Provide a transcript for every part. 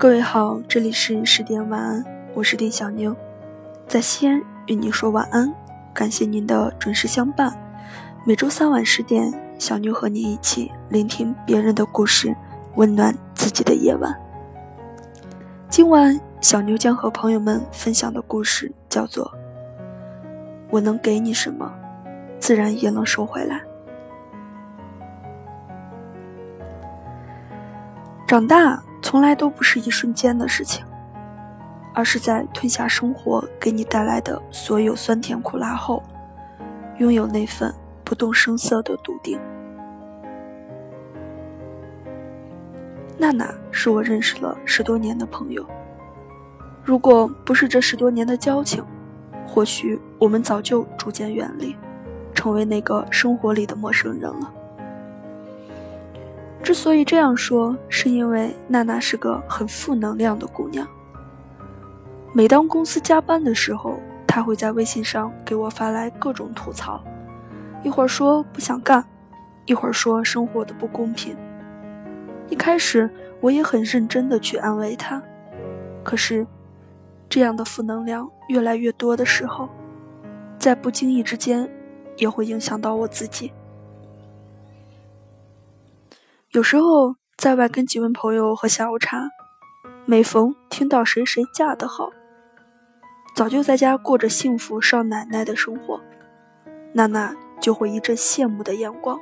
各位好，这里是十点晚安，我是丁小妞，在西安与您说晚安，感谢您的准时相伴。每周三晚10点，小妞和您一起聆听别人的故事，温暖自己的夜晚。今晚小妞将和朋友们分享的故事叫做我能给你什么，自然也能收回来。长大从来都不是一瞬间的事情，而是在吞下生活给你带来的所有酸甜苦辣后，拥有那份不动声色的笃定。娜娜是我认识了10多年的朋友，如果不是这10多年的交情，或许我们早就逐渐远离，成为那个生活里的陌生人了。之所以这样说，是因为娜娜是个很负能量的姑娘。每当公司加班的时候，她会在微信上给我发来各种吐槽，一会儿说不想干，一会儿说生活的不公平。一开始我也很认真地去安慰她，可是这样的负能量越来越多的时候，在不经意之间也会影响到我自己。有时候在外跟几位朋友喝下午茶，每逢听到谁谁嫁得好，早就在家过着幸福少奶奶的生活，娜娜就会一阵羡慕的眼光，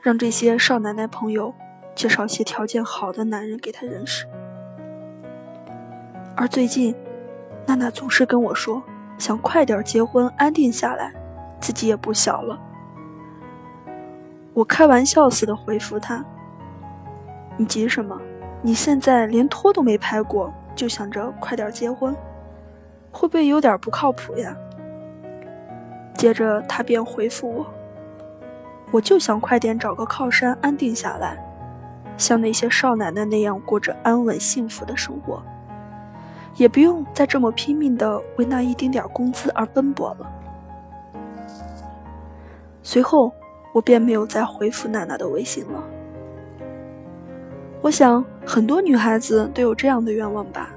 让这些少奶奶朋友介绍些条件好的男人给她认识。而最近娜娜总是跟我说想快点结婚安定下来，自己也不小了。我开玩笑似的回复他，你急什么？你现在连拖都没拍过，就想着快点结婚，会不会有点不靠谱呀？接着他便回复我，我就想快点找个靠山安定下来，像那些少奶奶那样过着安稳幸福的生活，也不用再这么拼命的为那一丁点工资而奔波了。随后我便没有再回复娜娜的微信了。我想很多女孩子都有这样的愿望吧，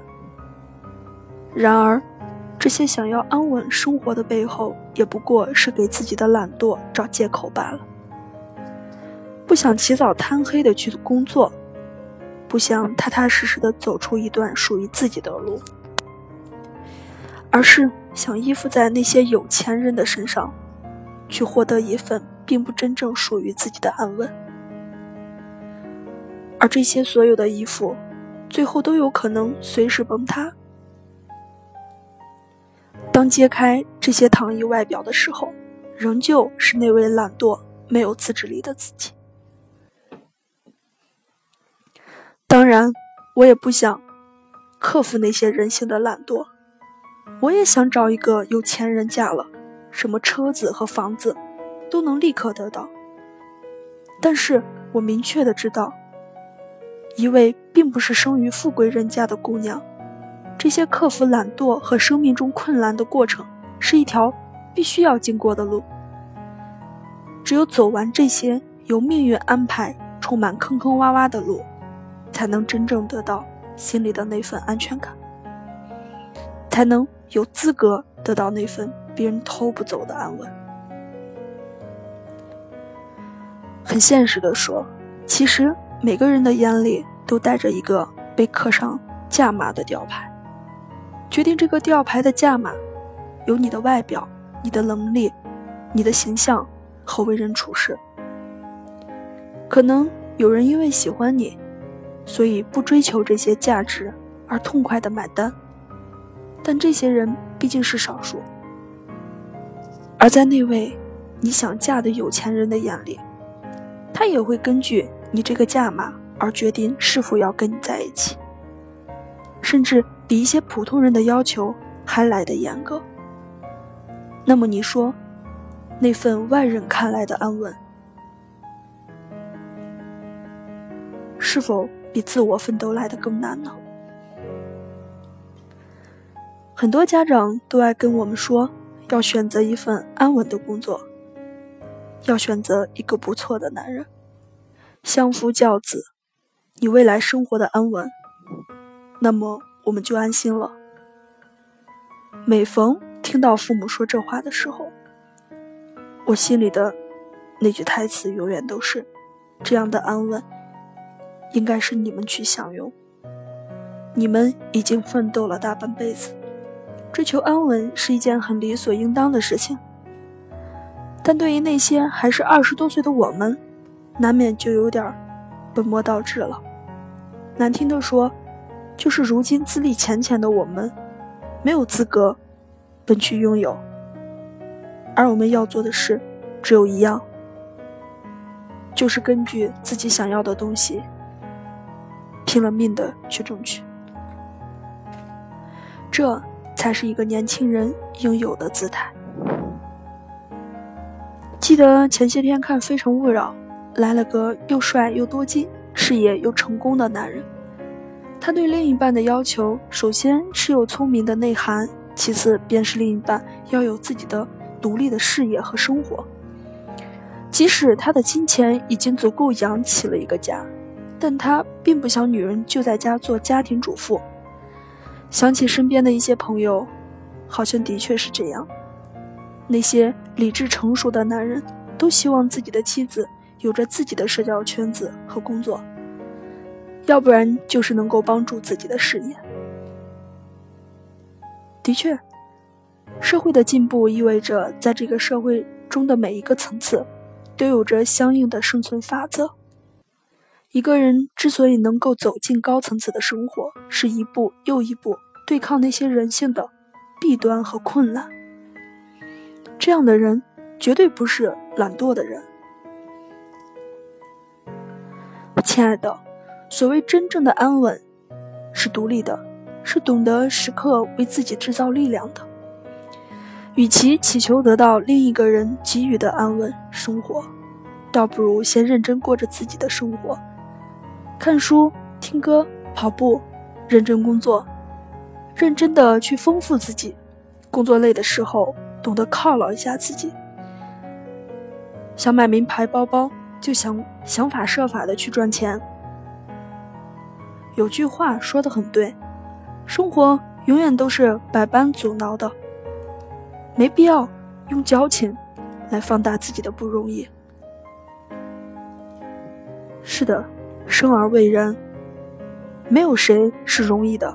然而这些想要安稳生活的背后，也不过是给自己的懒惰找借口罢了。不想起早贪黑的去工作，不想踏踏实实的走出一段属于自己的路，而是想依附在那些有钱人的身上，去获得一份并不真正属于自己的安稳。而这些所有的依附，最后都有可能随时崩塌。当揭开这些糖衣外表的时候，仍旧是那位懒惰没有自制力的自己。当然我也不想克服那些人性的懒惰，我也想找一个有钱人嫁了，什么车子和房子都能立刻得到。但是我明确的知道，一位并不是生于富贵人家的姑娘，这些克服懒惰和生命中困难的过程，是一条必须要经过的路。只有走完这些由命运安排充满坑坑洼洼的路，才能真正得到心里的那份安全感，才能有资格得到那份别人偷不走的安稳。很现实的说，其实每个人的眼里都带着一个被刻上价码的吊牌，决定这个吊牌的价码，有你的外表、你的能力、你的形象和为人处事。可能有人因为喜欢你，所以不追求这些价值而痛快地买单，但这些人毕竟是少数。而在那位你想嫁的有钱人的眼里，他也会根据你这个价码而决定是否要跟你在一起，甚至比一些普通人的要求还来得严格。那么你说，那份外人看来的安稳，是否比自我奋斗来得更难呢？很多家长都爱跟我们说，要选择一份安稳的工作，要选择一个不错的男人，相夫教子，你未来生活的安稳那么我们就安心了。每逢听到父母说这话的时候，我心里的那句台词永远都是，这样的安稳应该是你们去享用，你们已经奋斗了大半辈子，追求安稳是一件很理所应当的事情。但对于那些还是20多岁的我们，难免就有点本末倒置了。难听的说，就是如今资历浅浅的我们没有资格本去拥有，而我们要做的事只有一样，就是根据自己想要的东西拼了命的去争取。这才是一个年轻人应有的姿态。记得前些天看《非诚勿扰》，来了个又帅又多金事业又成功的男人，他对另一半的要求，首先是有聪明的内涵，其次便是另一半要有自己的独立的事业和生活。即使他的金钱已经足够养起了一个家，但他并不想女人就在家做家庭主妇。想起身边的一些朋友，好像的确是这样，那些理智成熟的男人都希望自己的妻子有着自己的社交圈子和工作，要不然就是能够帮助自己的事业。的确，社会的进步意味着在这个社会中的每一个层次都有着相应的生存法则。一个人之所以能够走进高层次的生活，是一步又一步对抗那些人性的弊端和困难。这样的人绝对不是懒惰的人。亲爱的，所谓真正的安稳，是独立的，是懂得时刻为自己制造力量的。与其祈求得到另一个人给予的安稳生活，倒不如先认真过着自己的生活，看书、听歌、跑步，认真工作，认真的去丰富自己。工作累的时候，懂得犒劳一下自己。想买名牌包包，就想法设法的去赚钱。有句话说得很对，生活永远都是百般阻挠的，没必要用矫情来放大自己的不容易。是的，生而为人，没有谁是容易的。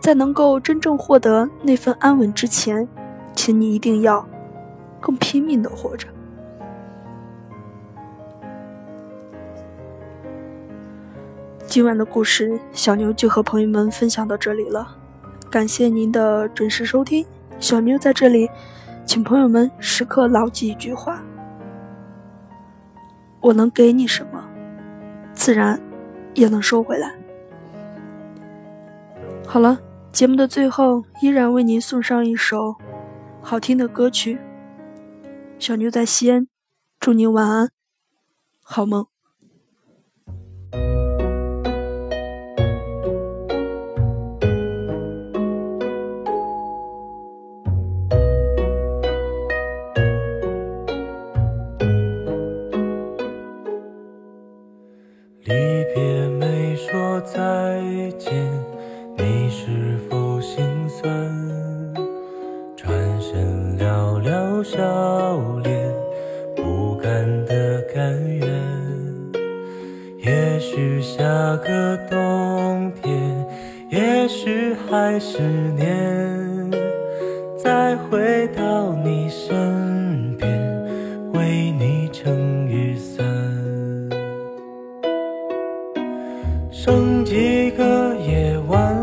在能够真正获得那份安稳之前，请你一定要更拼命地活着。今晚的故事，小牛就和朋友们分享到这里了，感谢您的准时收听。小妞在这里，请朋友们时刻牢记一句话：我能给你什么，自然也能收回来。好了，节目的最后依然为您送上一首好听的歌曲。小妞在西安，祝您晚安，好梦。再见，你是否心酸？转身寥寥笑脸，不甘的甘愿。也许下个冬天，也许还10年，再回到你身边，为你撑雨伞。剩几个夜晚，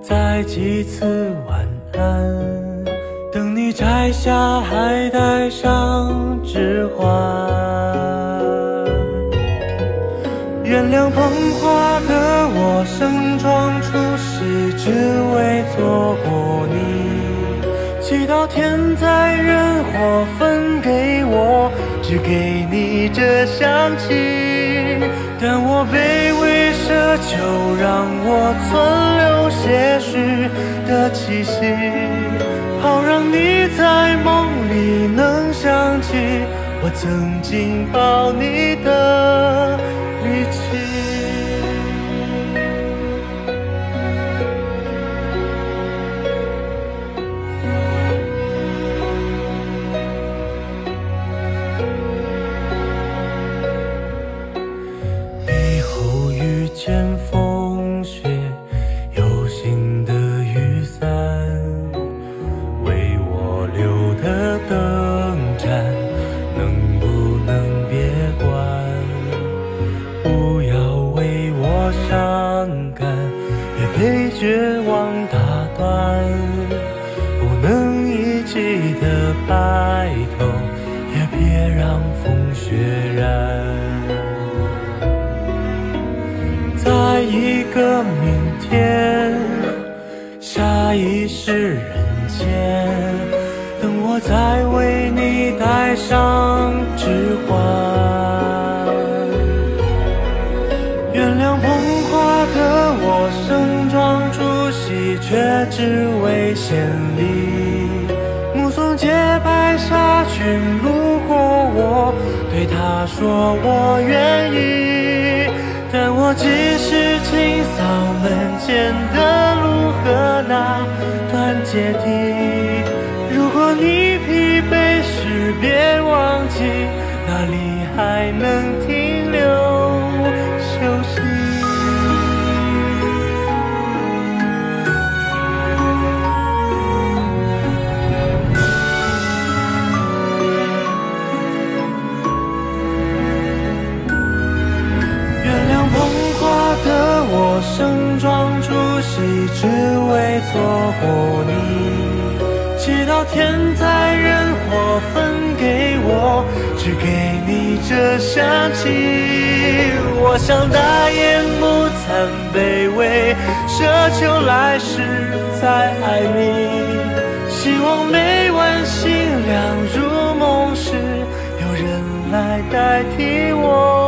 再几次晚安，等你摘下还带上指环。原谅捧花的我盛装出席，只为错过你。祈祷天灾人祸分给我，只给你这香气。但我卑微奢求，让我存留些许的气息，好让你在梦里能想起我曾经抱你的力气。见风雪，有心的雨伞，为我留的灯盏，能不能别关？不要为我伤感，别被绝望打断。不能一起的白头，也别让风雪染。在一个明天，下一世人间，等我再为你戴上指环。原谅捧花的我盛装出席，却只为献礼。目送洁白纱裙路过我，对她说我愿意。但我只是清扫门前的路和那段阶梯。如果你疲惫时，别忘记哪里还能停留休息。我盛装出席，只为错过你。直到天灾人祸分给我，只给你这香气。我想大言不惭卑微，奢求来世再爱你。希望每晚新娘入梦时，有人来代替我。